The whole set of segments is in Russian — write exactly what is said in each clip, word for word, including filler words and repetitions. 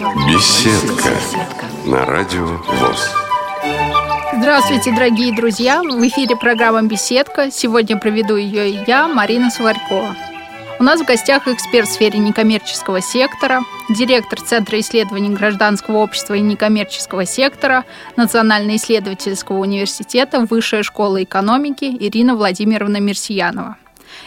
Беседка на Радио ВОС. Здравствуйте, дорогие друзья! В эфире программа «Беседка». Сегодня проведу ее я, Марина Сухарькова. У нас в гостях эксперт в сфере некоммерческого сектора, директор Центра исследований гражданского общества и некоммерческого сектора Национально-Исследовательского университета Высшая школа экономики Ирина Владимировна Мерсиянова.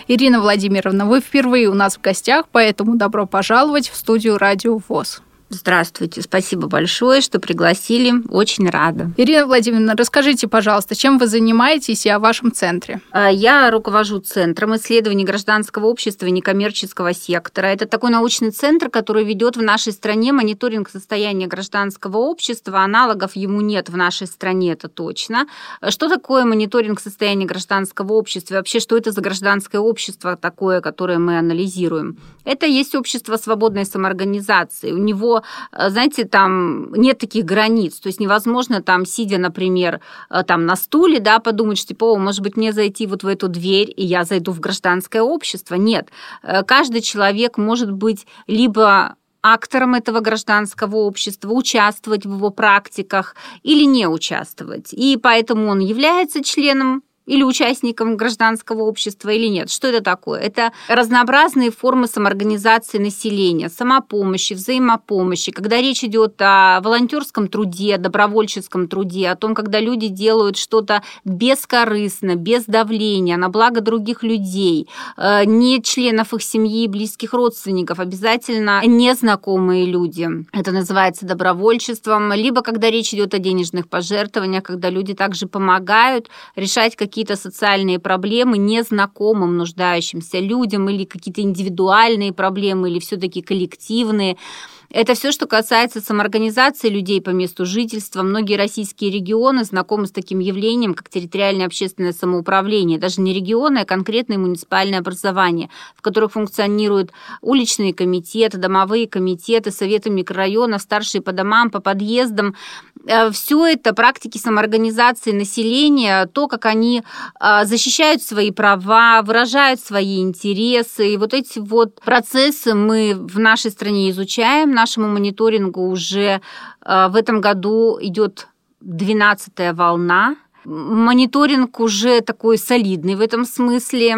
Ирина Владимировна, вы впервые у нас в гостях, поэтому добро пожаловать в студию Радио ВОС. Здравствуйте, спасибо большое, что пригласили, очень рада. Ирина Владимировна, расскажите, пожалуйста, чем вы занимаетесь и о вашем центре? Я руковожу Центром исследований гражданского общества и некоммерческого сектора. Это такой научный центр, который ведет в нашей стране мониторинг состояния гражданского общества. Аналогов ему нет в нашей стране, это точно. Что такое мониторинг состояния гражданского общества? И вообще, что это за гражданское общество такое, которое мы анализируем? Это есть общество свободной самоорганизации. У него, знаете, там нет таких границ, то есть невозможно там, сидя, например, там на стуле, да, подумать, что, типа, о, может быть, мне зайти вот в эту дверь, и я зайду в гражданское общество. Нет, каждый человек может быть либо актором этого гражданского общества, участвовать в его практиках или не участвовать, и поэтому он является членом или участником гражданского общества, или нет. Что это такое? Это разнообразные формы самоорганизации населения, самопомощи, взаимопомощи. Когда речь идет о волонтерском труде, добровольческом труде, о том, когда люди делают что-то бескорыстно, без давления, на благо других людей, не членов их семьи и близких родственников, обязательно незнакомые люди. Это называется добровольчеством. Либо когда речь идет о денежных пожертвованиях, когда люди также помогают решать какие-то какие-то социальные проблемы незнакомым, нуждающимся людям, или какие-то индивидуальные проблемы, или все-таки коллективные. Это все, что касается самоорганизации людей по месту жительства. Многие российские регионы знакомы с таким явлением, как территориальное общественное самоуправление. Даже не регионы, а конкретные муниципальные образования, в которых функционируют уличные комитеты, домовые комитеты, советы микрорайонов, старшие по домам, по подъездам. Все это практики самоорганизации населения, то, как они защищают свои права, выражают свои интересы. И вот эти вот процессы мы в нашей стране изучаем. Нашему мониторингу уже в этом году идет двенадцатая волна. Мониторинг уже такой солидный в этом смысле.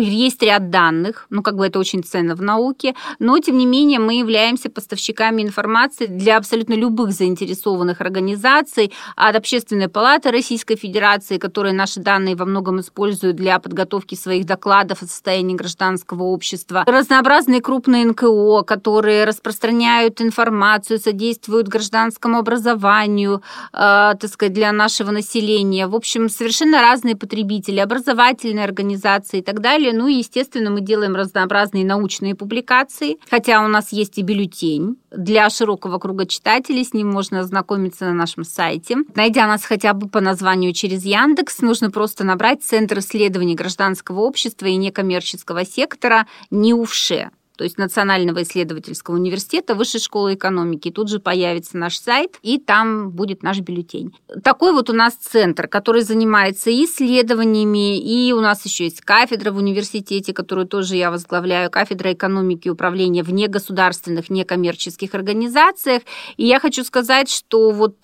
Есть ряд данных, ну, как бы это очень ценно в науке, но, тем не менее, мы являемся поставщиками информации для абсолютно любых заинтересованных организаций, от Общественной палаты Российской Федерации, которые наши данные во многом используют для подготовки своих докладов о состоянии гражданского общества, разнообразные крупные эн ка о, которые распространяют информацию, содействуют гражданскому образованию, э, так сказать, для нашего населения. В общем, совершенно разные потребители, образовательные организации и так далее. Ну и, естественно, мы делаем разнообразные научные публикации, хотя у нас есть и бюллетень для широкого круга читателей. С ним можно ознакомиться на нашем сайте. Найдя нас хотя бы по названию через Яндекс, нужно просто набрать Центр исследований гражданского общества и некоммерческого сектора эн и у вэ эс, то есть Национального исследовательского университета Высшей школы экономики. Тут же появится наш сайт, и там будет наш бюллетень. Такой вот у нас центр, который занимается исследованиями, и у нас еще есть кафедра в университете, которую тоже я возглавляю, кафедра экономики и управления в негосударственных, некоммерческих организациях. И я хочу сказать, что вот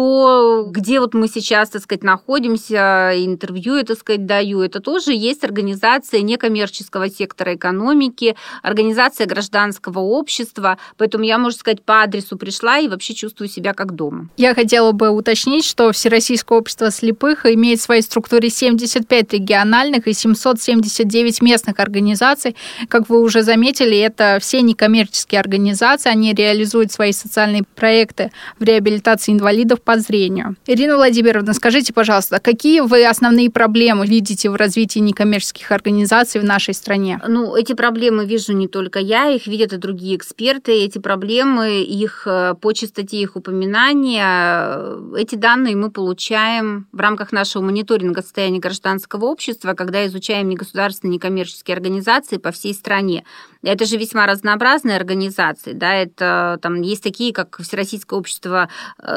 то, где вот мы сейчас, так сказать, находимся, интервью, так сказать, даю, это тоже есть организация некоммерческого сектора экономики, организация гражданского общества, поэтому я, можно сказать, по адресу пришла и вообще чувствую себя как дома. Я хотела бы уточнить, что Всероссийское общество слепых имеет в своей структуре семьдесят пять региональных и семьсот семьдесят девять местных организаций. Как вы уже заметили, это все некоммерческие организации, они реализуют свои социальные проекты в реабилитации инвалидов по зрению. Ирина Владимировна, скажите, пожалуйста, какие вы основные проблемы видите в развитии некоммерческих организаций в нашей стране? Ну, эти проблемы вижу не только я, их видят и другие эксперты, эти проблемы, их по частоте их упоминания, эти данные мы получаем в рамках нашего мониторинга состояния гражданского общества, когда изучаем негосударственные некоммерческие организации по всей стране. Это же весьма разнообразные организации, да, это там есть такие, как Всероссийское общество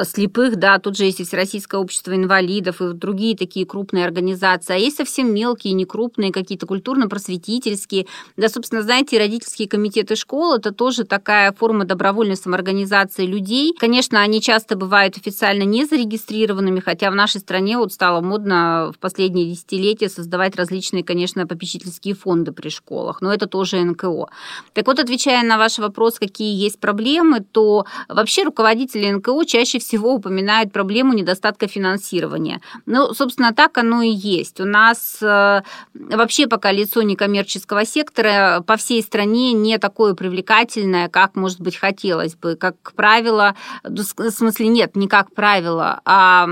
слепых, да, тут же есть и Всероссийское общество инвалидов, и другие такие крупные организации, а есть совсем мелкие, некрупные, какие-то культурно-просветительские, да, собственно, знаете, родительские комитеты школ, это тоже такая форма добровольной самоорганизации людей. Конечно, они часто бывают официально не зарегистрированными, хотя в нашей стране вот стало модно в последние десятилетия создавать различные, конечно, попечительские фонды при школах, но это тоже эн ка о. Так вот, отвечая на ваш вопрос, какие есть проблемы, то вообще руководители эн ка о чаще всего упоминают проблему недостатка финансирования. Ну, собственно, так оно и есть. У нас вообще пока лицо некоммерческого сектора по всей стране не такое привлекательное, как, может быть, хотелось бы. Как правило, в смысле нет, не как правило, а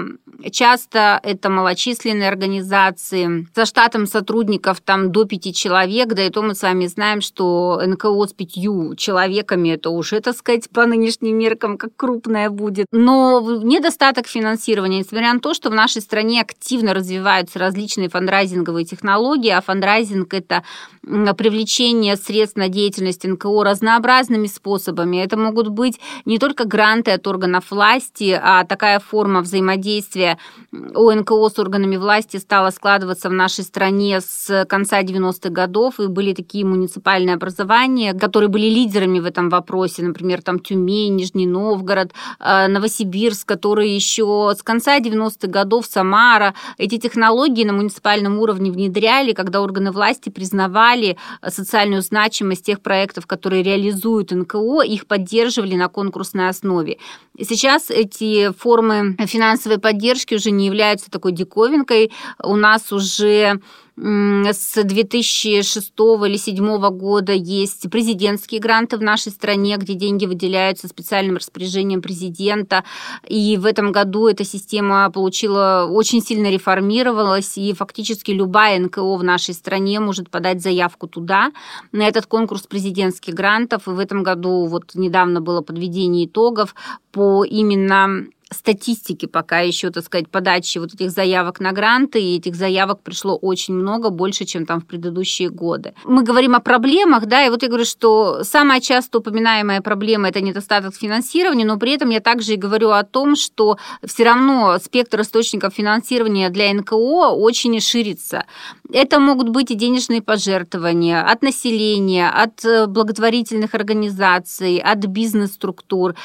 часто это малочисленные организации, со штатом сотрудников там до пяти человек, да и то мы с вами знаем, что эн ка о с пятью человеками, это уже, так сказать, по нынешним меркам, как крупное будет. Но недостаток финансирования, несмотря на то, что в нашей стране активно развиваются различные фандрайзинговые технологии, а фандрайзинг – это привлечение средств на деятельность эн ка о разнообразными способами. Это могут быть не только гранты от органов власти, а такая форма взаимодействия у эн ка о с органами власти стала складываться в нашей стране с конца девяностых годов, и были такие муниципальные образования, которые были лидерами в этом вопросе, например, там Тюмень, Нижний Новгород, Новосибирск, которые еще с конца девяностых годов, Самара, эти технологии на муниципальном уровне внедряли, когда органы власти признавали социальную значимость тех проектов, которые реализуют эн ка о, их поддерживали на конкурсной основе. Сейчас эти формы финансовой поддержки уже не являются такой диковинкой. У нас уже с две тысячи шестого или две тысячи седьмого года есть президентские гранты в нашей стране, где деньги выделяются специальным распоряжением президента. И в этом году эта система получила, очень сильно реформировалась, и фактически любая эн ка о в нашей стране может подать заявку туда, на этот конкурс президентских грантов. И в этом году вот недавно было подведение итогов по именно статистики пока еще, так сказать, подачи вот этих заявок на гранты, и этих заявок пришло очень много, больше, чем там в предыдущие годы. Мы говорим о проблемах, да, и вот я говорю, что самая часто упоминаемая проблема – это недостаток финансирования, но при этом я также и говорю о том, что все равно спектр источников финансирования для эн ка о очень ширится. Это могут быть и денежные пожертвования от населения, от благотворительных организаций, от бизнес-структур.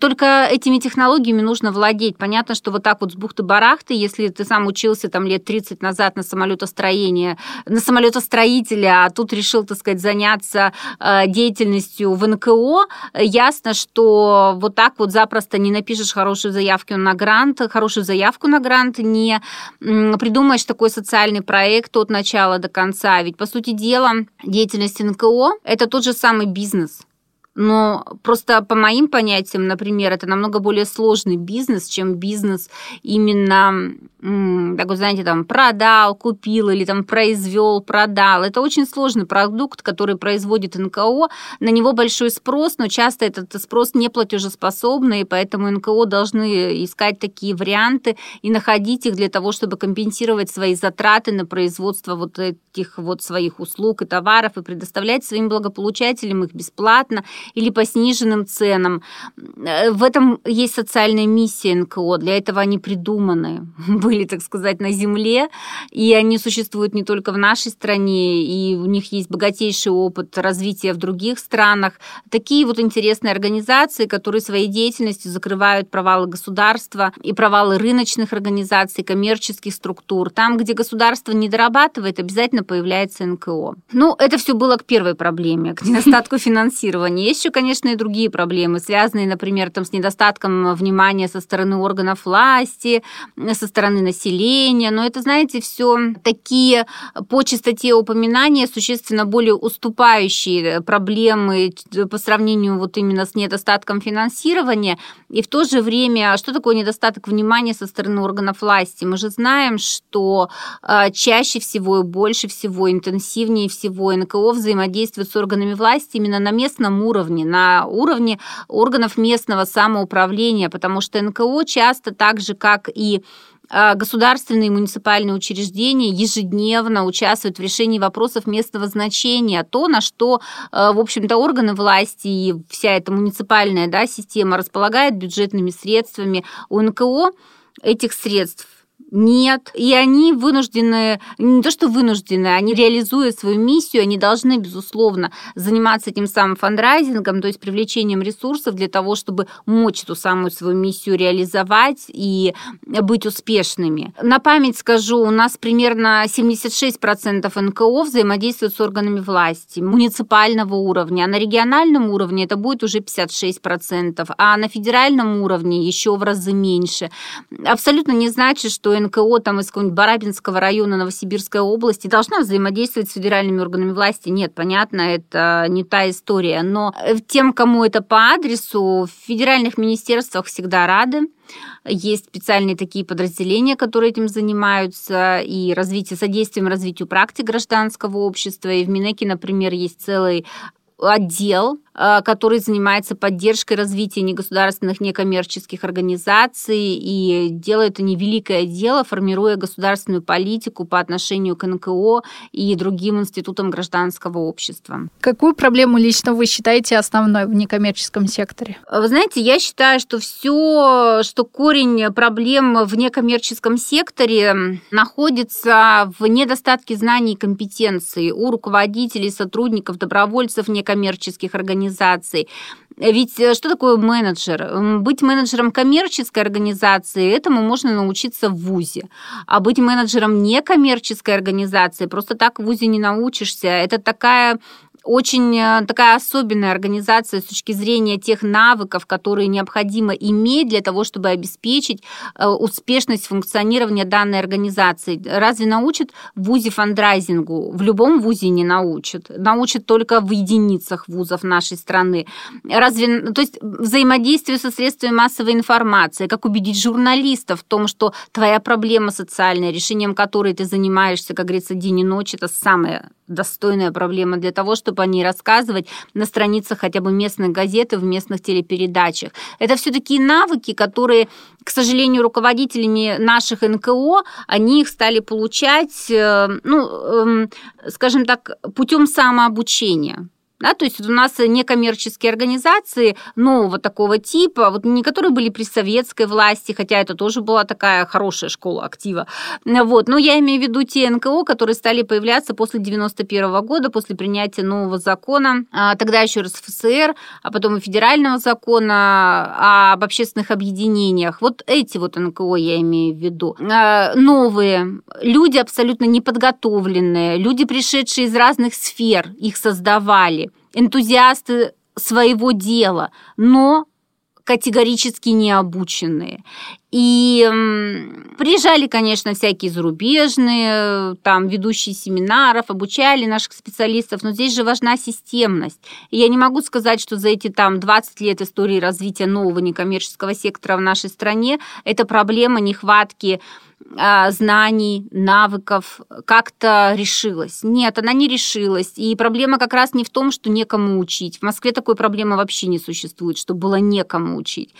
Только этими технологиями нужно нужно владеть. Понятно, что вот так вот с бухты-барахты, если ты сам учился там лет тридцать назад на самолетостроение, на самолетостроителя, а тут решил, так сказать, заняться деятельностью в эн ка о, ясно, что вот так вот запросто не напишешь хорошую заявку на грант, хорошую заявку на грант, не придумаешь такой социальный проект от начала до конца. Ведь, по сути дела, деятельность эн ка о – это тот же самый бизнес. Но просто по моим понятиям, например, это намного более сложный бизнес, чем бизнес именно, так вот, знаете, там, продал, купил или там произвел, продал. Это очень сложный продукт, который производит эн ка о. На него большой спрос, но часто этот спрос не платежеспособный, поэтому эн ка о должны искать такие варианты и находить их для того, чтобы компенсировать свои затраты на производство вот этих вот своих услуг и товаров и предоставлять своим благополучателям их бесплатно или по сниженным ценам. В этом есть социальная миссия эн ка о. Для этого они придуманы, были, так сказать, на земле. И они существуют не только в нашей стране, и у них есть богатейший опыт развития в других странах. Такие вот интересные организации, которые своей деятельностью закрывают провалы государства и провалы рыночных организаций, коммерческих структур. Там, где государство не дорабатывает, обязательно появляется эн ка о. Ну, это все было к первой проблеме, к недостатку финансирования. Есть еще, конечно, и другие проблемы, связанные, например, там, с недостатком внимания со стороны органов власти, со стороны населения. Но это, знаете, все такие по частоте упоминания существенно более уступающие проблемы по сравнению вот именно с недостатком финансирования. И в то же время, что такое недостаток внимания со стороны органов власти? Мы же знаем, что чаще всего и больше всего, интенсивнее всего эн ка о взаимодействует с органами власти именно на местном уровне, на уровне органов местного самоуправления, потому что эн ка о часто так же, как и государственные и муниципальные учреждения ежедневно участвуют в решении вопросов местного значения, то, на что, в общем-то, органы власти и вся эта муниципальная, да, система располагает бюджетными средствами. У НКО этих средств нет, и они вынуждены, не то что вынуждены, они реализуют свою миссию, они должны, безусловно, заниматься этим самым фандрайзингом, то есть привлечением ресурсов для того, чтобы мочь ту самую свою миссию реализовать и быть успешными. На память скажу, у нас примерно семьдесят шесть процентов НКО взаимодействуют с органами власти муниципального уровня, а на региональном уровне это будет уже пятьдесят шесть процентов, а на федеральном уровне еще в разы меньше. Абсолютно не значит, что НКО там, из какого-нибудь Барабинского района Новосибирской области должна взаимодействовать с федеральными органами власти. Нет, понятно, это не та история. Но тем, кому это по адресу, в федеральных министерствах всегда рады. Есть специальные такие подразделения, которые этим занимаются, и развитие, содействием развитию практик гражданского общества. И в Минэке, например, есть целый отдел, который занимается поддержкой развития негосударственных, некоммерческих организаций, и делает они великое дело, формируя государственную политику по отношению к НКО и другим институтам гражданского общества. Какую проблему лично вы считаете основной в некоммерческом секторе? Вы знаете, я считаю, что все, что корень проблем в некоммерческом секторе находится в недостатке знаний и компетенции у руководителей, сотрудников, добровольцев некоммерческих организаций. Организаций. Ведь что такое менеджер? Быть менеджером коммерческой организации, этому можно научиться в ВУЗе. А быть менеджером некоммерческой организации просто так в ВУЗе не научишься. Это такая... очень такая особенная организация с точки зрения тех навыков, которые необходимо иметь для того, чтобы обеспечить успешность функционирования данной организации. Разве научат в ВУЗе фандрайзингу? В любом ВУЗе не научат. Научат только в единицах ВУЗов нашей страны. Разве, то есть взаимодействие со средствами массовой информации, как убедить журналистов в том, что твоя проблема социальная, решением которой ты занимаешься, как говорится, день и ночь, это самая достойная проблема для того, чтобы о ней рассказывать на страницах хотя бы местных газет и в местных телепередачах. Это все такие навыки, которые, к сожалению, руководителями наших НКО, они их стали получать, ну, скажем так, путем самообучения. Да, то есть вот у нас некоммерческие организации нового такого типа, вот не которые были при советской власти, хотя это тоже была такая хорошая школа актива. Вот. Но я имею в виду те НКО, которые стали появляться после девяносто первого года, после принятия нового закона, тогда еще РСФСР, а потом и федерального закона об общественных объединениях. Вот эти вот НКО я имею в виду. Новые, люди абсолютно неподготовленные, люди, пришедшие из разных сфер, их создавали. Энтузиасты своего дела, но категорически необученные. И приезжали, конечно, всякие зарубежные, там, ведущие семинаров, обучали наших специалистов, но здесь же важна системность. И я не могу сказать, что за эти там двадцать лет истории развития нового некоммерческого сектора в нашей стране эта проблема нехватки знаний, навыков как-то решилась. Нет, она не решилась. И проблема как раз не в том, что некому учить. В Москве такой проблемы вообще не существует, что было некому учить.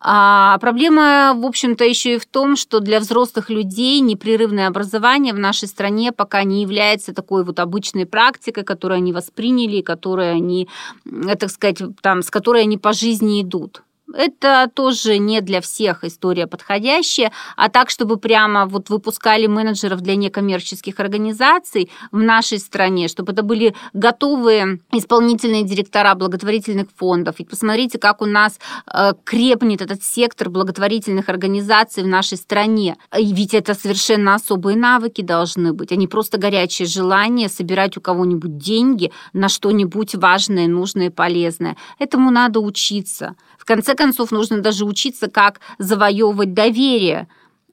А проблема, в общем-то, еще и в том, что для взрослых людей непрерывное образование в нашей стране пока не является такой вот обычной практикой, которую они восприняли, которую они, так сказать, там, с которой они по жизни идут. Это тоже не для всех история подходящая, а так, чтобы прямо вот выпускали менеджеров для некоммерческих организаций в нашей стране, чтобы это были готовые исполнительные директора благотворительных фондов. Ведь посмотрите, как у нас крепнет этот сектор благотворительных организаций в нашей стране. Ведь это совершенно особые навыки должны быть, а не просто горячее желание собирать у кого-нибудь деньги на что-нибудь важное, нужное и полезное. Этому надо учиться. В конце концов, нужно даже учиться, как завоевывать доверие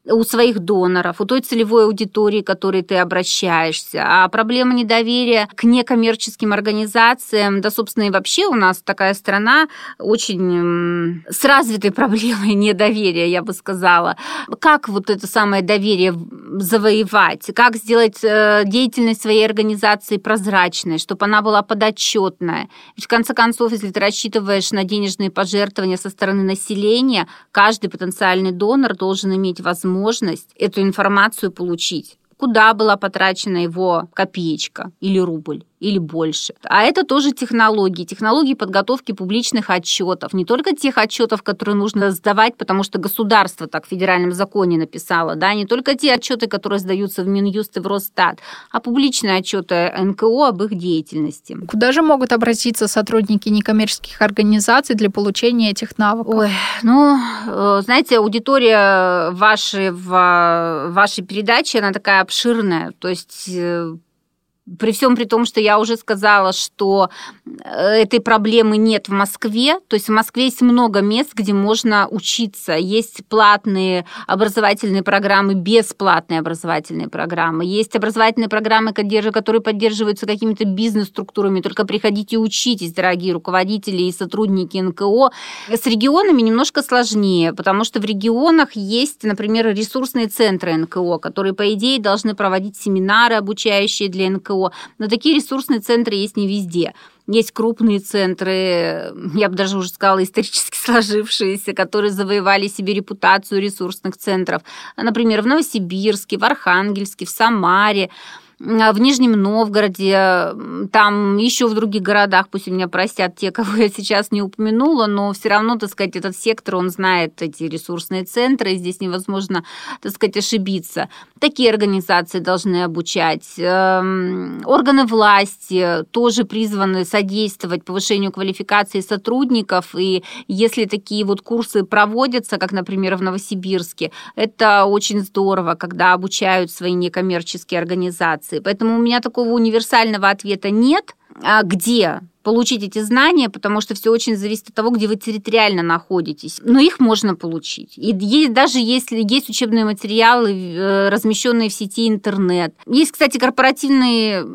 у своих доноров, у той целевой аудитории, к которой ты обращаешься. А проблема недоверия к некоммерческим организациям, да, собственно, и вообще у нас такая страна очень с развитой проблемой недоверия, я бы сказала. Как вот это самое доверие завоевать? Как сделать деятельность своей организации прозрачной, чтобы она была подотчетная? Ведь в конце концов, если ты рассчитываешь на денежные пожертвования со стороны населения, каждый потенциальный донор должен иметь возможность возможность эту информацию получить. Куда была потрачена его копеечка или рубль, или больше. А это тоже технологии, технологии подготовки публичных отчетов. Не только тех отчетов, которые нужно сдавать, потому что государство так в федеральном законе написало, да, не только те отчеты, которые сдаются в Минюст и в Росстат, а публичные отчеты эн ка о об их деятельности. Куда же могут обратиться сотрудники некоммерческих организаций для получения этих навыков? Ой, ну, знаете, аудитория вашей, вашей передачи, она такая обширная, то есть при всем при том, что я уже сказала, что этой проблемы нет в Москве, то есть в Москве есть много мест, где можно учиться, есть платные образовательные программы, бесплатные образовательные программы, есть образовательные программы, которые поддерживаются какими-то бизнес-структурами, только приходите и учитесь, дорогие руководители и сотрудники эн ка о. С регионами немножко сложнее, потому что в регионах есть, например, ресурсные центры эн ка о, которые, по идее, должны проводить семинары, обучающие для эн ка о. Но такие ресурсные центры есть не везде. Есть крупные центры, я бы даже уже сказала, исторически сложившиеся, которые завоевали себе репутацию ресурсных центров. Например, в Новосибирске, в Архангельске, в Самаре, в Нижнем Новгороде, там еще в других городах, пусть меня простят те, кого я сейчас не упомянула, но все равно, так сказать, этот сектор, он знает эти ресурсные центры, и здесь невозможно, так сказать, ошибиться. Такие организации должны обучать. Органы власти тоже призваны содействовать повышению квалификации сотрудников, и если такие вот курсы проводятся, как, например, в Новосибирске, это очень здорово, когда обучают свои некоммерческие организации. Поэтому у меня такого универсального ответа нет, где получить эти знания, потому что все очень зависит от того, где вы территориально находитесь. Но их можно получить. И есть, даже если есть учебные материалы, размещенные в сети интернет. Есть, кстати, корпоративный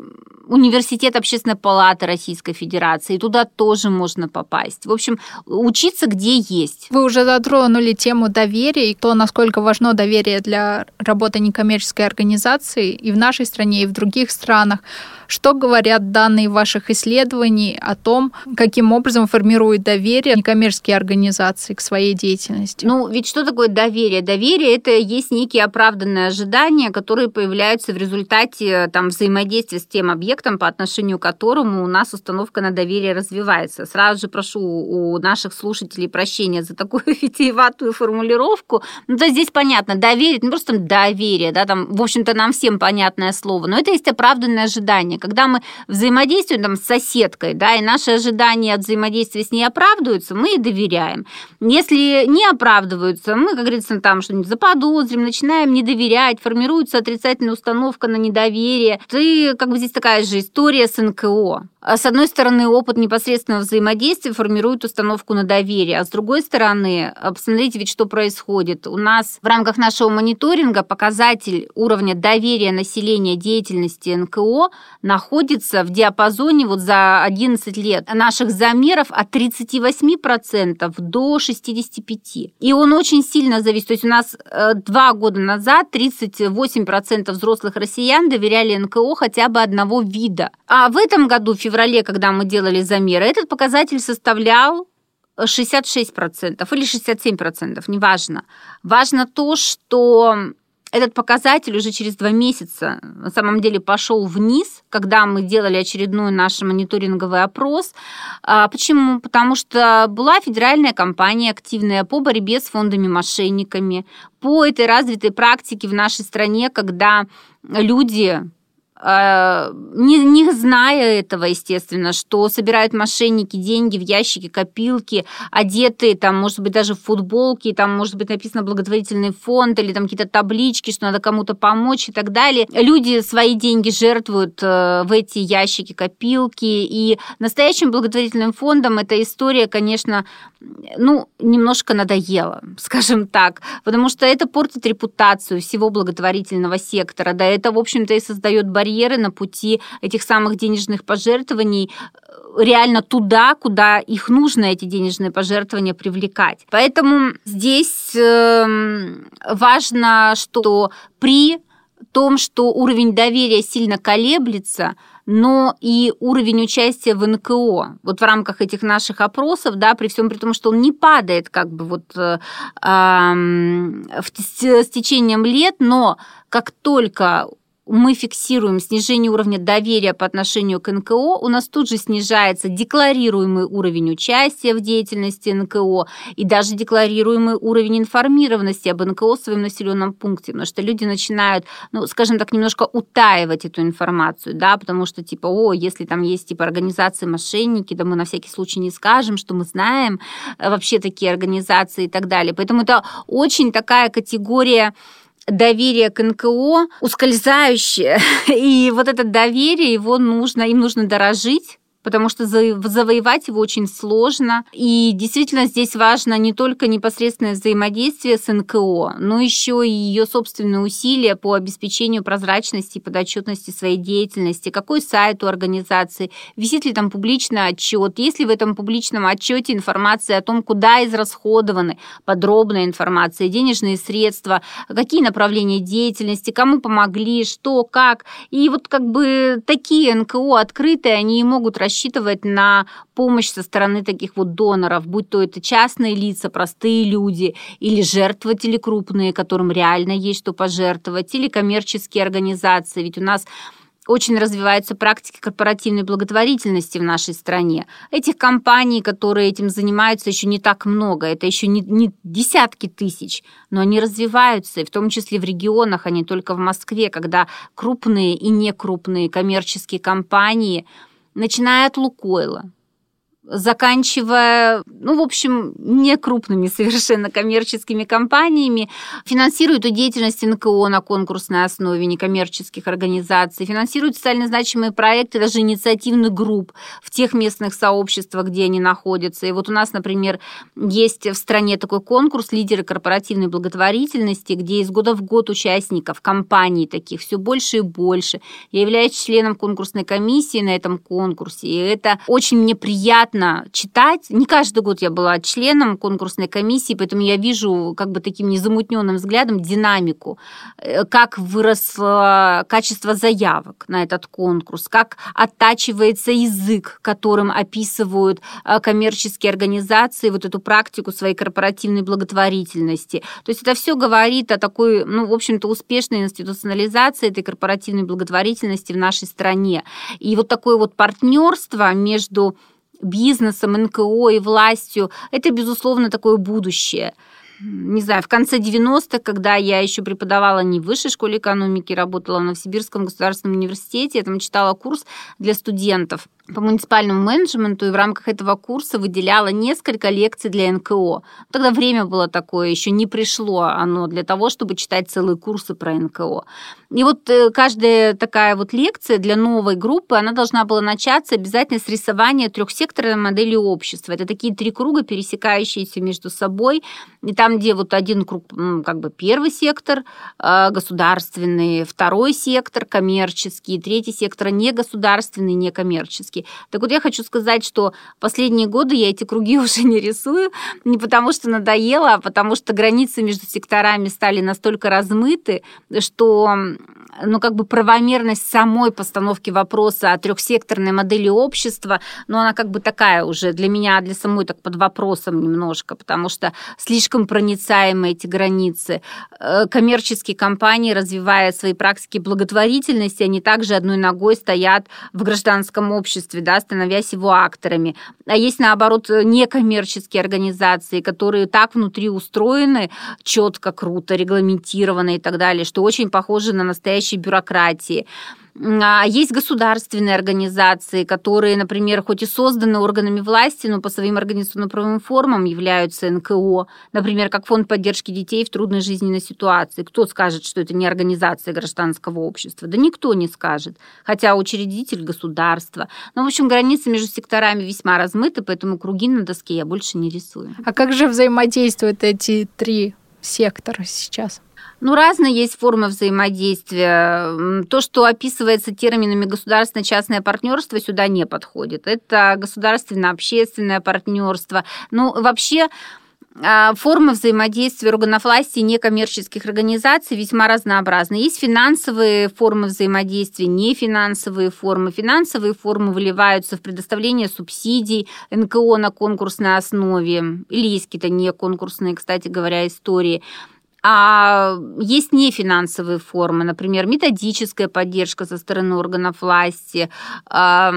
университет Общественной палаты Российской Федерации, и туда тоже можно попасть. В общем, учиться где есть. Вы уже затронули тему доверия и то, насколько важно доверие для работы некоммерческой организации и в нашей стране, и в других странах. Что говорят данные ваших исследований о том, каким образом формируют доверие некоммерческие организации к своей деятельности? Ну, ведь что такое доверие? Доверие – это есть некие оправданные ожидания, которые появляются в результате там, взаимодействия с тем объектом, по отношению к которому у нас установка на доверие развивается. Сразу же прошу у наших слушателей прощения за такую витиеватую формулировку. Ну, да, здесь понятно, доверие, ну, просто там доверие, да, там, в общем-то, нам всем понятное слово, но это есть оправданное ожидание. Когда мы взаимодействуем там, с соседкой, да, и наши ожидания от взаимодействия с ней оправдываются, мы ей доверяем. Если не оправдываются, мы, как говорится, там что-нибудь заподозрим, начинаем не доверять, формируется отрицательная установка на недоверие. И как бы здесь такая же история с эн ка о. С одной стороны, опыт непосредственного взаимодействия формирует установку на доверие, а с другой стороны, посмотрите, ведь что происходит. У нас в рамках нашего мониторинга показатель уровня доверия населения деятельности эн ка о находится в диапазоне вот за одиннадцать лет наших замеров от тридцать восемь процентов до шестьдесят пять процентов. И он очень сильно зависит. То есть у нас два года назад тридцать восемь процентов взрослых россиян доверяли эн ка о хотя бы одного вида. А в этом году, в феврале, когда мы делали замеры, этот показатель составлял шестьдесят шесть процентов или шестьдесят семь процентов, неважно. Важно то, что этот показатель уже через два месяца на самом деле пошел вниз, когда мы делали очередной наш мониторинговый опрос. Почему? Потому что была федеральная кампания активная по борьбе с фондами-мошенниками, по этой развитой практике в нашей стране, когда люди, Не, не зная этого, естественно, что собирают мошенники деньги в ящики, копилки, одетые, там, может быть, даже в футболке, там, может быть, написано благотворительный фонд или там какие-то таблички, что надо кому-то помочь и так далее. Люди свои деньги жертвуют в эти ящики, копилки, и настоящим благотворительным фондом эта история, конечно, ну, немножко надоела, скажем так, потому что это портит репутацию всего благотворительного сектора, да, это, в общем-то, и создает барьеры на пути этих самых денежных пожертвований реально туда, куда их нужно, эти денежные пожертвования, привлекать. Поэтому здесь важно, что при том, что уровень доверия сильно колеблется, но и уровень участия в эн ка о. Вот в рамках этих наших опросов, да, при всем при том, что он не падает как бы вот э, э, с течением лет, но как только мы фиксируем снижение уровня доверия по отношению к эн ка о, у нас тут же снижается декларируемый уровень участия в деятельности эн ка о и даже декларируемый уровень информированности об эн ка о в своем населенном пункте, потому что люди начинают, ну, скажем так, немножко утаивать эту информацию, да, потому что, типа, о, если там есть, типа, организации мошенники, да мы на всякий случай не скажем, что мы знаем вообще такие организации и так далее. Поэтому это очень такая категория доверие к эн ка о ускользающее. И вот это доверие, его нужно, им нужно дорожить, потому что завоевать его очень сложно. И действительно здесь важно не только непосредственное взаимодействие с эн ка о, но еще и ее собственные усилия по обеспечению прозрачности и подотчетности своей деятельности. Какой сайт у организации, висит ли там публичный отчет, есть ли в этом публичном отчете информация о том, куда израсходованы, подробная информация, денежные средства, какие направления деятельности, кому помогли, что, как. И вот как бы такие эн ка о открытые, они могут рассчитывать рассчитывать на помощь со стороны таких вот доноров, будь то это частные лица, простые люди, или жертвователи крупные, которым реально есть что пожертвовать, или коммерческие организации. Ведь у нас очень развиваются практики корпоративной благотворительности в нашей стране. Этих компаний, которые этим занимаются, еще не так много. Это еще не, не десятки тысяч, но они развиваются, и в том числе в регионах, а не только в Москве, когда крупные и некрупные коммерческие компании, начиная от Лукойла, заканчивая, ну, в общем, не крупными совершенно коммерческими компаниями, финансируют деятельность эн ка о на конкурсной основе некоммерческих организаций, финансируют социально значимые проекты, даже инициативных групп в тех местных сообществах, где они находятся. И вот у нас, например, есть в стране такой конкурс «Лидеры корпоративной благотворительности», где из года в год участников компаний таких все больше и больше. Я являюсь членом конкурсной комиссии на этом конкурсе, и это очень мне приятно читать. Не каждый год я была членом конкурсной комиссии, поэтому я вижу как бы таким незамутненным взглядом динамику, как выросло качество заявок на этот конкурс, как оттачивается язык, которым описывают коммерческие организации вот эту практику своей корпоративной благотворительности. То есть это все говорит о такой, ну, в общем-то, успешной институционализации этой корпоративной благотворительности в нашей стране. И вот такое вот партнерство между бизнесом, эн ка о и властью, это, безусловно, такое будущее. Не знаю, в конце девяностых, когда я еще преподавала не в Высшей школе экономики, работала в Новосибирском государственном университете, я там читала курс для студентов по муниципальному менеджменту, и в рамках этого курса выделяла несколько лекций для эн ка о. Тогда время было такое, еще не пришло оно для того, чтобы читать целые курсы про эн ка о. И вот каждая такая вот лекция для новой группы, она должна была начаться обязательно с рисования трехсекторной модели общества. Это такие три круга, пересекающиеся между собой. И там, где вот один круг, как бы первый сектор государственный, второй сектор коммерческий, третий сектор негосударственный, некоммерческий. Так вот, я хочу сказать, что последние годы я эти круги уже не рисую, не потому что надоело, а потому что границы между секторами стали настолько размыты, что, ну, как бы правомерность самой постановки вопроса о трехсекторной модели общества, ну, она как бы такая уже для меня, для самой так под вопросом немножко, потому что слишком проницаемы эти границы. Коммерческие компании, развивая свои практики благотворительности, они также одной ногой стоят в гражданском обществе, да, становясь его акторами. А есть, наоборот, некоммерческие организации, которые так внутри устроены, четко, круто, регламентированы и так далее, что очень похоже на настоящие бюрократии. Есть государственные организации, которые, например, хоть и созданы органами власти, но по своим организационно-правовым формам являются эн ка о. Например, как Фонд поддержки детей в трудной жизненной ситуации. Кто скажет, что это не организация гражданского общества? Да никто не скажет, хотя учредитель государства. Но, в общем, границы между секторами весьма размыты, поэтому круги на доске я больше не рисую. А как же взаимодействуют эти три сектора сейчас? Ну, разные есть формы взаимодействия. То, что описывается терминами государственно-частное партнерство, сюда не подходит. Это государственно-общественное партнерство. Ну, вообще, формы взаимодействия органовластия и некоммерческих организаций весьма разнообразны. Есть финансовые формы взаимодействия, нефинансовые формы. Финансовые формы выливаются в предоставление субсидий эн ка о на конкурсной основе. Или есть какие-то неконкурсные, кстати говоря, истории. А есть нефинансовые формы, например, методическая поддержка со стороны органов власти. То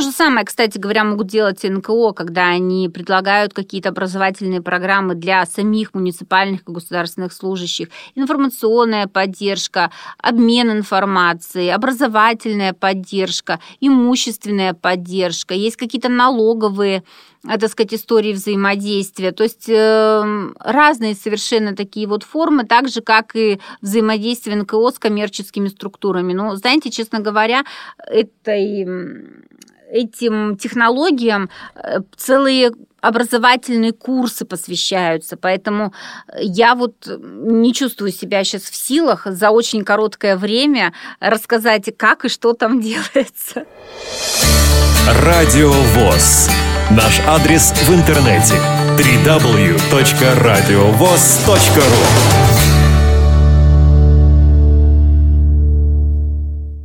же самое, кстати говоря, могут делать эн ка о, когда они предлагают какие-то образовательные программы для самих муниципальных и государственных служащих. Информационная поддержка, обмен информацией, образовательная поддержка, имущественная поддержка. Есть какие-то налоговые, так сказать, истории взаимодействия. То есть разные совершенно такие вот формы, так же, как и взаимодействие эн ка о с коммерческими структурами. Но, знаете, честно говоря, этой, этим технологиям целые образовательные курсы посвящаются, поэтому я вот не чувствую себя сейчас в силах за очень короткое время рассказать, как и что там делается. Радио ВОС. Наш адрес в интернете дабл ю дабл ю дабл ю точка радиовос точка ру.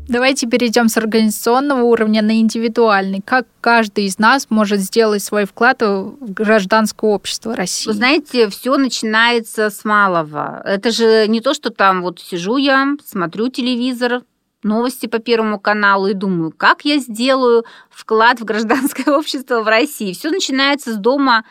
Давайте перейдем с организационного уровня на индивидуальный. Как каждый из нас может сделать свой вклад в гражданское общество России? Вы знаете, все начинается с малого. Это же не то, что там вот сижу я, смотрю телевизор, новости по Первому каналу и думаю, как я сделаю вклад в гражданское общество в России. Все начинается с дома,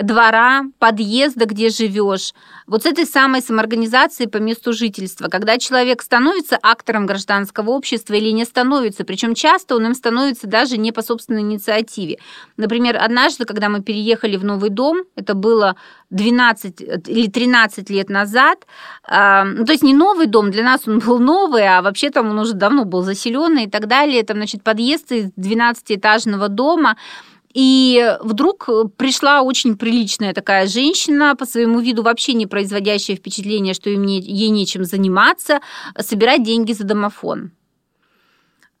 двора, подъезда, где живешь. Вот с этой самой самоорганизации по месту жительства, когда человек становится актором гражданского общества или не становится, причем часто он им становится даже не по собственной инициативе. Например, однажды, когда мы переехали в новый дом, это было двенадцать или тринадцать лет назад, то есть не новый дом, для нас он был новый, а вообще там он уже давно был заселенный и так далее, там, значит, подъезд из двенадцатиэтажного дома. И вдруг пришла очень приличная такая женщина, по своему виду вообще не производящая впечатление, что ей нечем заниматься, собирать деньги за домофон.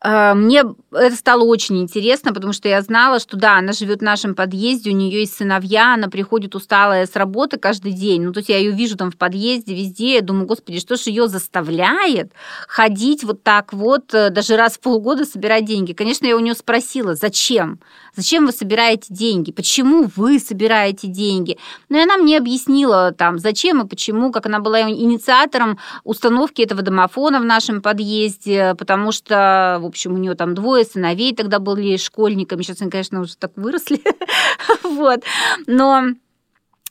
Мне это стало очень интересно, потому что я знала, что да, она живет в нашем подъезде, у нее есть сыновья, она приходит усталая с работы каждый день. Ну, то есть я ее вижу там в подъезде, везде. Я думаю, господи, что ж ее заставляет ходить вот так вот, даже раз в полгода собирать деньги. Конечно, я у нее спросила, зачем? Зачем вы собираете деньги? Почему вы собираете деньги? Ну, и она мне объяснила, там, зачем и почему, как она была инициатором установки этого домофона в нашем подъезде, потому что, в общем, у нее там двое сыновей тогда были школьниками. Сейчас они, конечно, уже так выросли. Вот. Но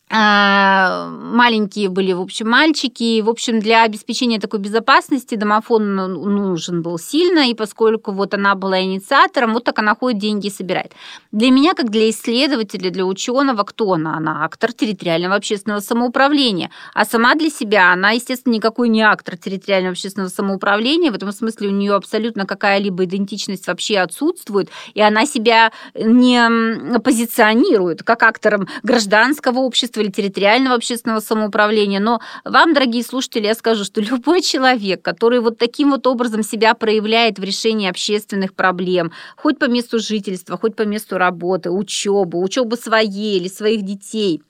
маленькие были, в общем, мальчики. В общем, для обеспечения такой безопасности домофон нужен был сильно. И поскольку вот она была инициатором, вот так она ходит, деньги собирает. Для меня, как для исследователя, для ученого, кто она? Она актор территориального общественного самоуправления. А сама для себя она, естественно, никакой не актор территориального общественного самоуправления. В этом смысле у нее абсолютно какая-либо идентичность вообще отсутствует. И она себя не позиционирует как актором гражданского общества или территориального общественного самоуправления. Но вам, дорогие слушатели, я скажу, что любой человек, который вот таким вот образом себя проявляет в решении общественных проблем, хоть по месту жительства, хоть по месту работы, учебы, учебы своей или своих детей,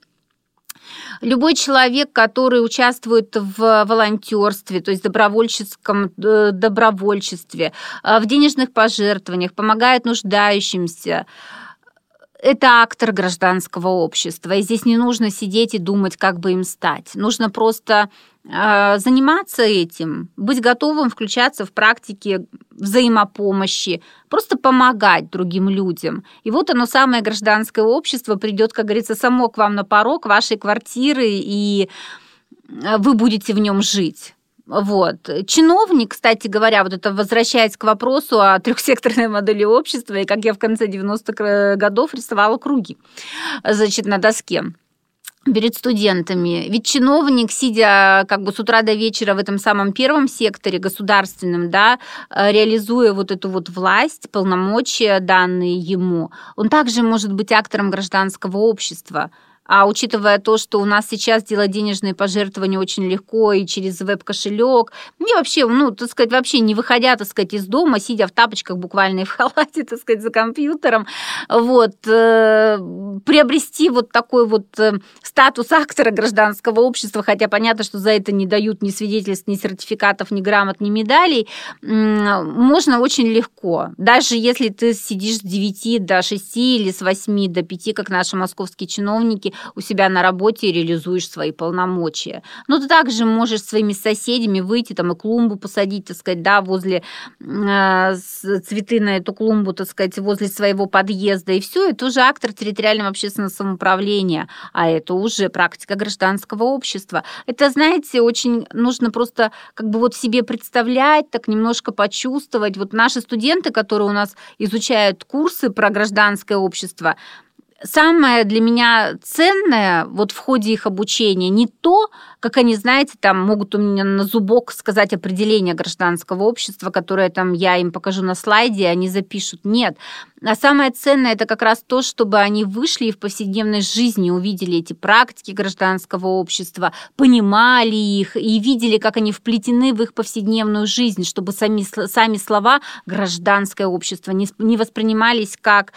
любой человек, который участвует в волонтерстве, то есть добровольческом, добровольчестве, в денежных пожертвованиях, помогает нуждающимся, это актор гражданского общества, и здесь не нужно сидеть и думать, как бы им стать. Нужно просто э, заниматься этим, быть готовым включаться в практики взаимопомощи, просто помогать другим людям. И вот оно, самое гражданское общество, придет, как говорится, само к вам на порог вашей квартиры, и вы будете в нем жить. Вот. Чиновник, кстати говоря, вот это возвращаясь к вопросу о трехсекторной модели общества, и как я в конце девяностых годов рисовала круги, значит, на доске перед студентами. Ведь чиновник, сидя как бы с утра до вечера в этом самом первом секторе государственном, да, реализуя вот эту вот власть, полномочия, данные ему, он также может быть актором гражданского общества, А учитывая то, что у нас сейчас делать денежные пожертвования очень легко и через веб-кошелек, мне вообще, ну, так сказать, вообще не выходя, так сказать, из дома, сидя в тапочках буквально и в халате, так сказать, за компьютером, вот, э, приобрести вот такой вот статус актора гражданского общества, хотя понятно, что за это не дают ни свидетельств, ни сертификатов, ни грамот, ни медалей, э, можно очень легко. Даже если ты сидишь с девяти до шести или с восьми до пяти, как наши московские чиновники, у себя на работе и реализуешь свои полномочия. Но ты также можешь своими соседями выйти там, и клумбу посадить, так сказать, да, возле э, цветы на эту клумбу, так сказать, возле своего подъезда, и все. Это уже актор территориального общественного самоуправления, а это уже практика гражданского общества. Это, знаете, очень нужно просто как бы вот себе представлять, так немножко почувствовать. Вот наши студенты, которые у нас изучают курсы про гражданское общество, самое для меня ценное вот в ходе их обучения не то, как они, знаете, там могут у меня на зубок сказать определение гражданского общества, которое там я им покажу на слайде, они запишут. Нет. А самое ценное – это как раз то, чтобы они вышли и в повседневной жизни увидели эти практики гражданского общества, понимали их и видели, как они вплетены в их повседневную жизнь, чтобы сами, сами слова «гражданское общество» не, не воспринимались как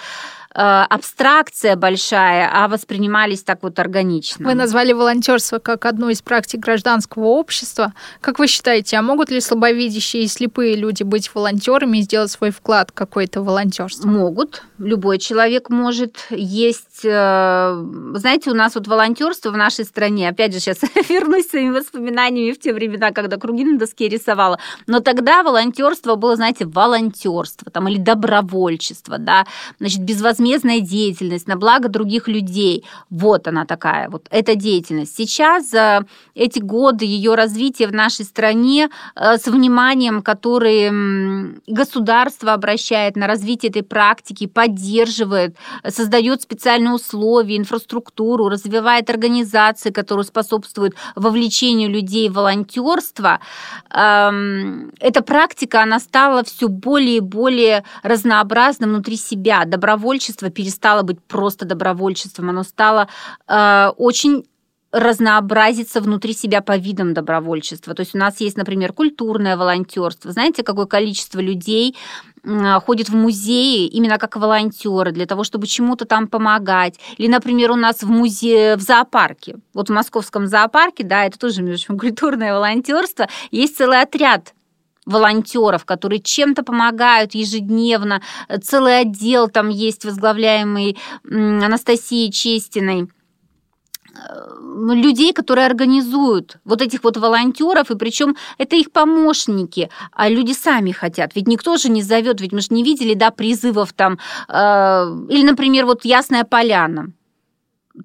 абстракция большая, а воспринимались так вот органично. Вы назвали волонтерство как одну из практик гражданского общества. Как вы считаете, а могут ли слабовидящие и слепые люди быть волонтерами и сделать свой вклад в какое-то волонтерство? Могут. Любой человек может. Есть, знаете, у нас вот волонтерство в нашей стране, опять же, сейчас вернусь своими воспоминаниями в те времена, когда круги на доске рисовала, но тогда волонтерство было, знаете, волонтерство там, или добровольчество, да, значит, безвозмездное безвозмездная деятельность на благо других людей. Вот она такая, вот эта деятельность. Сейчас за эти годы ее развития в нашей стране с вниманием, которое государство обращает на развитие этой практики, поддерживает, создает специальные условия, инфраструктуру, развивает организации, которые способствуют вовлечению людей в волонтерство. Эта практика, она стала все более и более разнообразна внутри себя. Добровольчество перестало быть просто добровольчеством, оно стало э, очень разнообразиться внутри себя по видам добровольчества. То есть у нас есть, например, культурное волонтерство. Знаете, какое количество людей ходит в музеи именно как волонтеры для того, чтобы чему-то там помогать. Или, например, у нас в музее, в зоопарке. Вот в Московском зоопарке, да, это тоже, между прочим, культурное волонтерство. Есть целый отряд волонтеров, которые чем-то помогают ежедневно. Целый отдел там есть, возглавляемый Анастасией Честиной. Людей, которые организуют вот этих вот волонтеров, и причем это их помощники, а люди сами хотят. Ведь никто же не зовет, ведь мы же не видели, да, призывов там. Или, например, вот Ясная Поляна.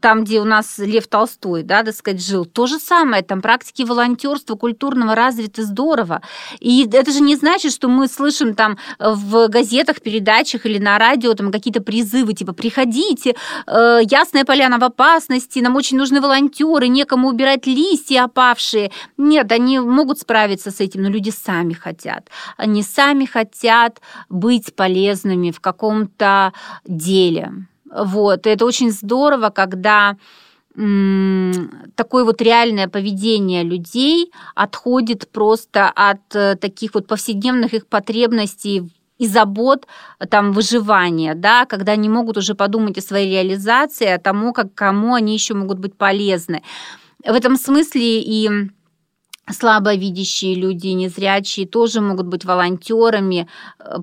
Там, где у нас Лев Толстой, да, так сказать, жил, то же самое, там практики волонтерства культурного развиты здорово. И это же не значит, что мы слышим там в газетах, передачах или на радио там какие-то призывы, типа «приходите, э, Ясная Поляна в опасности, нам очень нужны волонтеры, некому убирать листья опавшие». Нет, они могут справиться с этим, но люди сами хотят. Они сами хотят быть полезными в каком-то деле. Вот. И это очень здорово, когда м- такое вот реальное поведение людей отходит просто от э, таких вот повседневных их потребностей и забот там, выживания, да, когда они могут уже подумать о своей реализации, о том, как, кому они еще могут быть полезны. В этом смысле и слабовидящие люди, незрячие тоже могут быть волонтерами.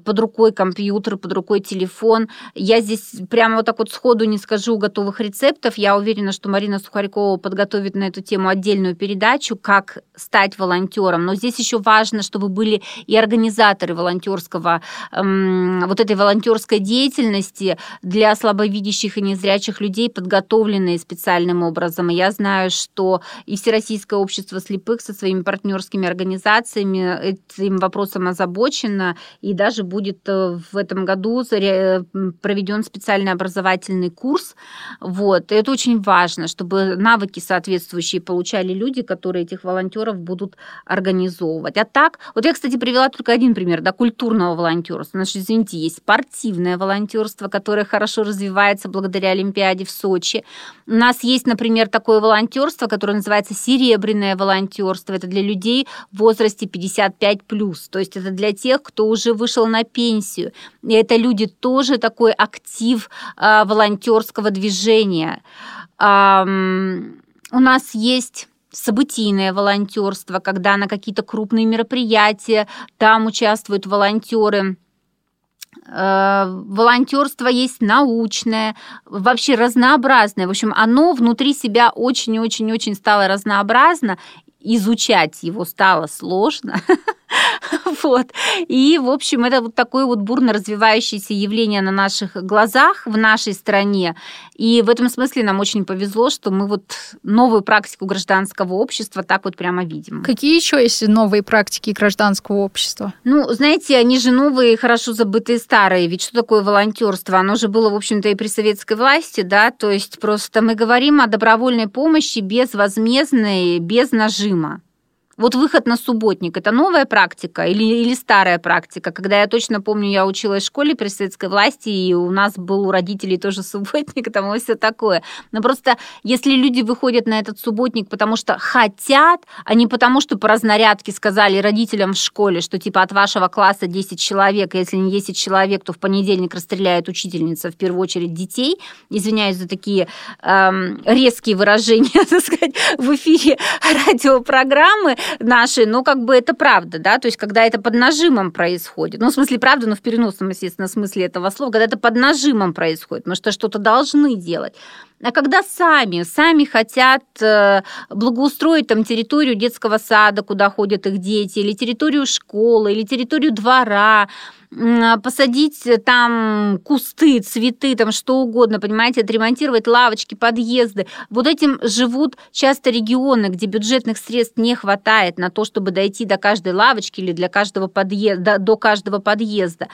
Под рукой компьютер, под рукой телефон. Я здесь прямо вот так вот сходу не скажу готовых рецептов. Я уверена, что Марина Сухарькова подготовит на эту тему отдельную передачу «Как стать волонтером». Но здесь еще важно, чтобы были и организаторы волонтерского, эм, вот этой волонтерской деятельности для слабовидящих и незрячих людей, подготовленные специальным образом. И я знаю, что и Всероссийское общество слепых со своей своими партнерскими организациями этим вопросом озабочена, и даже будет в этом году проведен специальный образовательный курс. Вот. И это очень важно, чтобы навыки соответствующие получали люди, которые этих волонтеров будут организовывать. А так, вот я, кстати, привела только один пример, да, культурного волонтерства. У нас, извините, есть спортивное волонтерство, которое хорошо развивается благодаря Олимпиаде в Сочи. У нас есть, например, такое волонтерство, которое называется серебряное волонтерство. Это для людей в возрасте пятьдесят пять плюс. То есть это для тех, кто уже вышел на пенсию. И это люди тоже такой актив волонтерского движения. У нас есть событийное волонтерство, когда на какие-то крупные мероприятия там участвуют волонтеры. Волонтерство есть научное, вообще разнообразное. В общем, оно внутри себя очень-очень-очень стало разнообразно. Изучать его стало сложно. Вот. И, в общем, это вот такое вот бурно развивающееся явление на наших глазах в нашей стране. И в этом смысле нам очень повезло, что мы вот новую практику гражданского общества так вот прямо видим. Какие еще есть новые практики гражданского общества? Ну, знаете, они же новые, хорошо забытые старые. Ведь что такое волонтерство? Оно же было, в общем-то, и при советской власти, да? То есть просто мы говорим о добровольной помощи безвозмездной, без нажима. Вот выход на субботник – это новая практика или, или старая практика? Когда я точно помню, я училась в школе при советской власти, и у нас был у родителей тоже субботник, там и все такое. Но просто если люди выходят на этот субботник, потому что хотят, а не потому, что по разнарядке сказали родителям в школе, что типа от вашего класса десять человек, если не десять человек, то в понедельник расстреляет учительница, в первую очередь детей. Извиняюсь за такие эм, резкие выражения, так сказать, в эфире радиопрограммы наши, но как бы это правда, да, то есть когда это под нажимом происходит, ну, в смысле правда, но в переносном, естественно, смысле этого слова, когда это под нажимом происходит, потому что что-то должны делать. А когда сами, сами хотят благоустроить там территорию детского сада, куда ходят их дети, или территорию школы, или территорию двора, посадить там кусты, цветы, там что угодно, понимаете, отремонтировать лавочки, подъезды. Вот этим живут часто регионы, где бюджетных средств не хватает на то, чтобы дойти до каждой лавочки или для каждого подъезда, до каждого подъезда.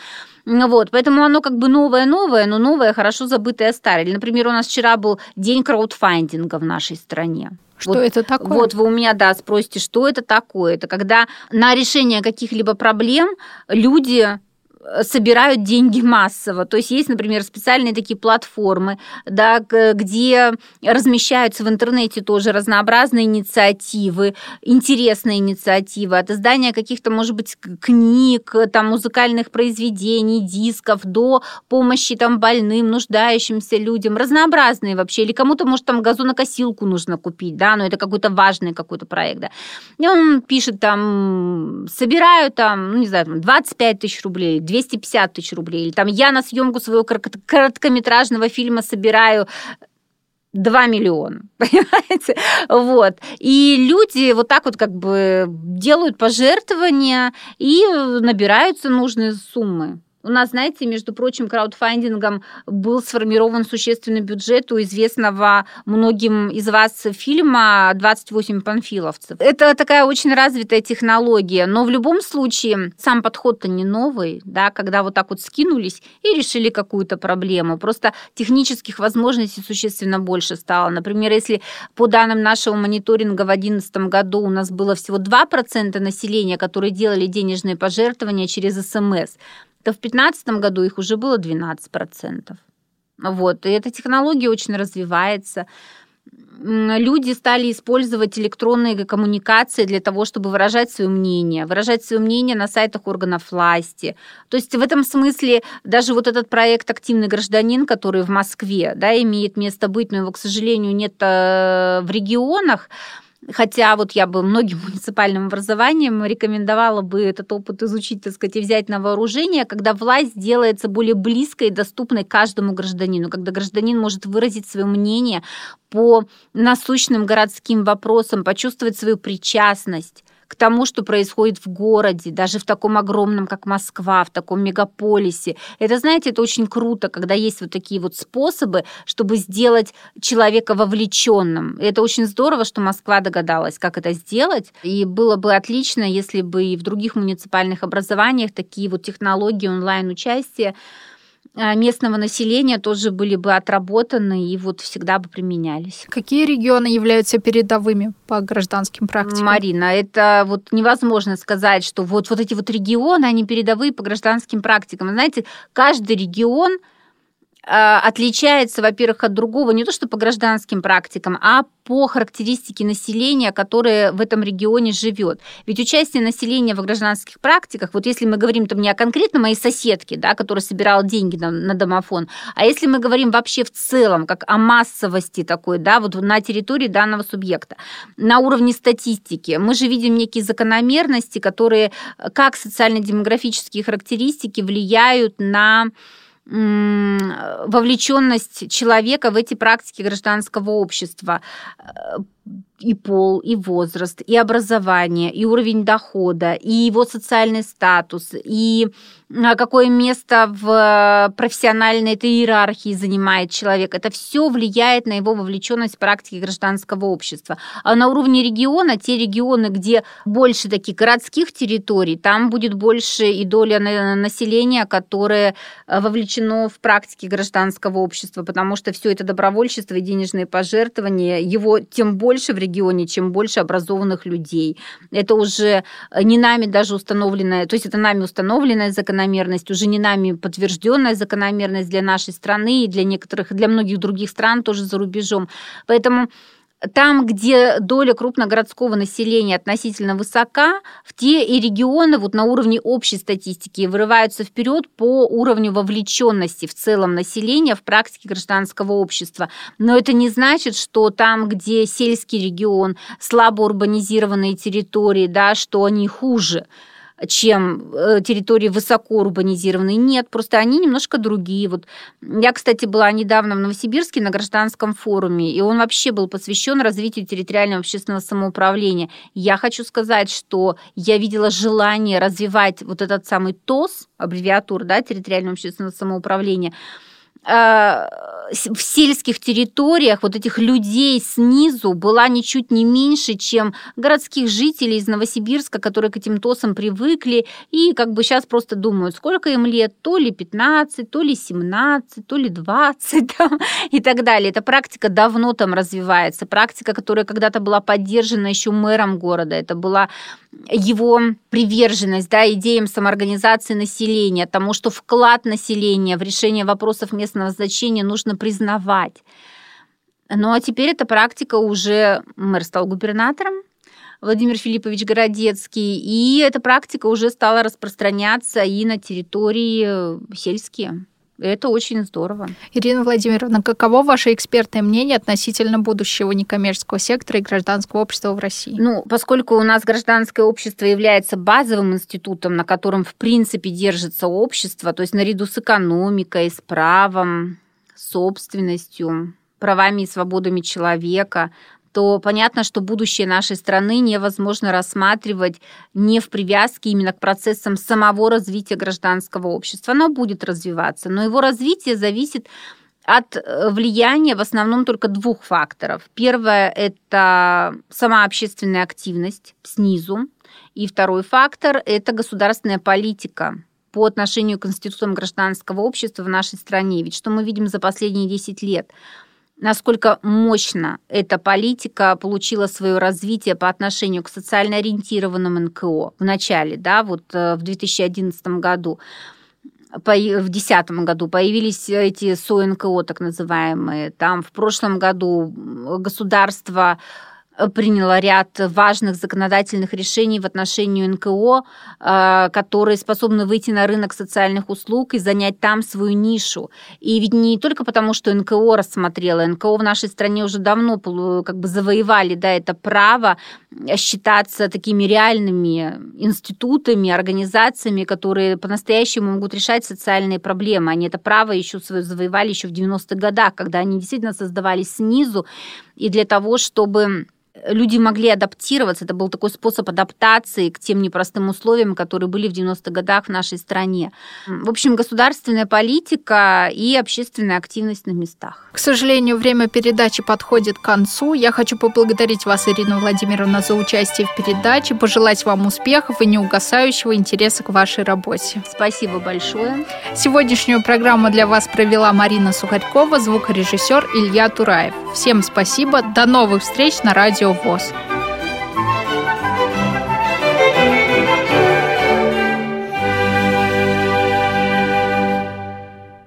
Вот, поэтому оно как бы новое-новое, но новое, хорошо забытое старое. Или, например, у нас вчера был день краудфандинга в нашей стране. Что вот, это такое? Вот вы у меня, да, спросите, что это такое? Это когда на решение каких-либо проблем люди собирают деньги массово. То есть есть, например, специальные такие платформы, да, где размещаются в интернете тоже разнообразные инициативы, интересные инициативы от издания каких-то, может быть, книг, там, музыкальных произведений, дисков, до помощи там, больным, нуждающимся людям. Разнообразные вообще. Или кому-то, может, там газонокосилку нужно купить, да, но это какой-то важный какой-то проект. Да. И он пишет там, собираю там, ну, не знаю, двадцать пять тысяч рублей, двести пятьдесят тысяч рублей, или там я на съемку своего короткометражного фильма собираю два миллиона, понимаете? Вот. И люди вот так вот как бы делают пожертвования и набираются нужные суммы. У нас, знаете, между прочим, краудфандингом был сформирован существенный бюджет у известного многим из вас фильма двадцать восемь панфиловцев. Это такая очень развитая технология, но в любом случае сам подход-то не новый, да, когда вот так вот скинулись и решили какую-то проблему. Просто технических возможностей существенно больше стало. Например, если по данным нашего мониторинга в две тысячи одиннадцатом году у нас было всего два процента населения, которые делали денежные пожертвования через СМС, то в две тысячи пятнадцатом году их уже было двенадцать процентов. Вот. И эта технология очень развивается. Люди стали использовать электронные коммуникации для того, чтобы выражать свое мнение, выражать свое мнение на сайтах органов власти. То есть в этом смысле даже вот этот проект «Активный гражданин», который в Москве, да, имеет место быть, но его, к сожалению, нет в регионах, хотя вот я бы многим муниципальным образованиям рекомендовала бы этот опыт изучить, так сказать, и взять на вооружение, когда власть делается более близкой и доступной каждому гражданину, когда гражданин может выразить свое мнение по насущным городским вопросам, почувствовать свою причастность к тому, что происходит в городе, даже в таком огромном, как Москва, в таком мегаполисе. Это, знаете, это очень круто, когда есть вот такие вот способы, чтобы сделать человека вовлеченным. Это очень здорово, что Москва догадалась, как это сделать. И было бы отлично, если бы и в других муниципальных образованиях такие вот технологии онлайн-участия местного населения тоже были бы отработаны и вот всегда бы применялись. Какие регионы являются передовыми по гражданским практикам? Марина, это вот невозможно сказать, что вот, вот эти вот регионы, они передовые по гражданским практикам. Знаете, каждый регион отличается, во-первых, от другого не то что по гражданским практикам, а по характеристике населения, которое в этом регионе живет. Ведь участие населения в гражданских практиках, вот если мы говорим там не о конкретно моей соседке, да, которая собирала деньги на, на домофон, а если мы говорим вообще в целом, как о массовости такой, да, вот на территории данного субъекта, на уровне статистики, мы же видим некие закономерности, которые как социально-демографические характеристики влияют на вовлеченность человека в эти практики гражданского общества. И пол, и возраст, и образование, и уровень дохода, и его социальный статус, и какое место в профессиональной этой иерархии занимает человек. Это все влияет на его вовлеченность в практики гражданского общества. А на уровне региона, те регионы, где больше таких городских территорий, там будет больше и доля населения, которое вовлечено в практики гражданского общества, потому что все это добровольчество и денежные пожертвования, его тем больше в регионе, чем больше образованных людей. Это уже не нами даже установленная, то есть это нами установленная закономерность, уже не нами подтвержденная закономерность для нашей страны и для некоторых, для многих других стран тоже за рубежом. Поэтому там, где доля крупногородского населения относительно высока, в те и регионы вот на уровне общей статистики вырываются вперед по уровню вовлеченности в целом населения в практике гражданского общества. Но это не значит, что там, где сельский регион, слабо урбанизированные территории, да, что они хуже, чем территории высоко урбанизированные. Нет, просто они немножко другие. Вот я, кстати, была недавно в Новосибирске на гражданском форуме, и он вообще был посвящен развитию территориального общественного самоуправления. Я хочу сказать, что я видела желание развивать вот этот самый ТОС, аббревиатура, да, территориального общественного самоуправления, в сельских территориях вот этих людей снизу была ничуть не меньше, чем городских жителей из Новосибирска, которые к этим ТОСам привыкли и как бы сейчас просто думают, сколько им лет, то ли пятнадцать, то ли семнадцать, то ли двадцать там, и так далее. Эта практика давно там развивается, практика, которая когда-то была поддержана еще мэром города, это была его приверженность, да, идеям самоорганизации населения, тому, что вклад населения в решение вопросов местного значения нужно признавать. Ну а теперь эта практика уже... Мэр стал губернатором, Владимир Филиппович Городецкий, и эта практика уже стала распространяться и на территории сельские. Это очень здорово. Ирина Владимировна, каково ваше экспертное мнение относительно будущего некоммерческого сектора и гражданского общества в России? Ну, поскольку у нас гражданское общество является базовым институтом, на котором, в принципе, держится общество, то есть наряду с экономикой, с правом, собственностью, правами и свободами человека, то понятно, что будущее нашей страны невозможно рассматривать не в привязке именно к процессам самого развития гражданского общества. Оно будет развиваться, но его развитие зависит от влияния в основном только двух факторов. Первое – это сама общественная активность снизу, и второй фактор – это государственная политика по отношению к институтам гражданского общества в нашей стране. Ведь что мы видим за последние десять лет? Насколько мощно эта политика получила свое развитие по отношению к социально ориентированным эн ка о в начале, да, вот в две тысячи одиннадцатом году, в две тысячи десятом году появились эти СО-эн ка о, так называемые. Там в прошлом году государство приняло ряд важных законодательных решений в отношении эн ка о, которые способны выйти на рынок социальных услуг и занять там свою нишу. И ведь не только потому, что эн ка о рассмотрела. эн ка о в нашей стране уже давно как бы завоевали, да, это право считаться такими реальными институтами, организациями, которые по-настоящему могут решать социальные проблемы. Они это право еще свое завоевали еще в девяностых годах, когда они действительно создавались снизу, и для того, чтобы люди могли адаптироваться. Это был такой способ адаптации к тем непростым условиям, которые были в девяностых годах в нашей стране. В общем, государственная политика и общественная активность на местах. К сожалению, время передачи подходит к концу. Я хочу поблагодарить вас, Ирина Владимировна, за участие в передаче, пожелать вам успехов и неугасающего интереса к вашей работе. Спасибо большое. Сегодняшнюю программу для вас провела Марина Сухарькова, звукорежиссер Илья Тураев. Всем спасибо. До новых встреч на Радио ВОС.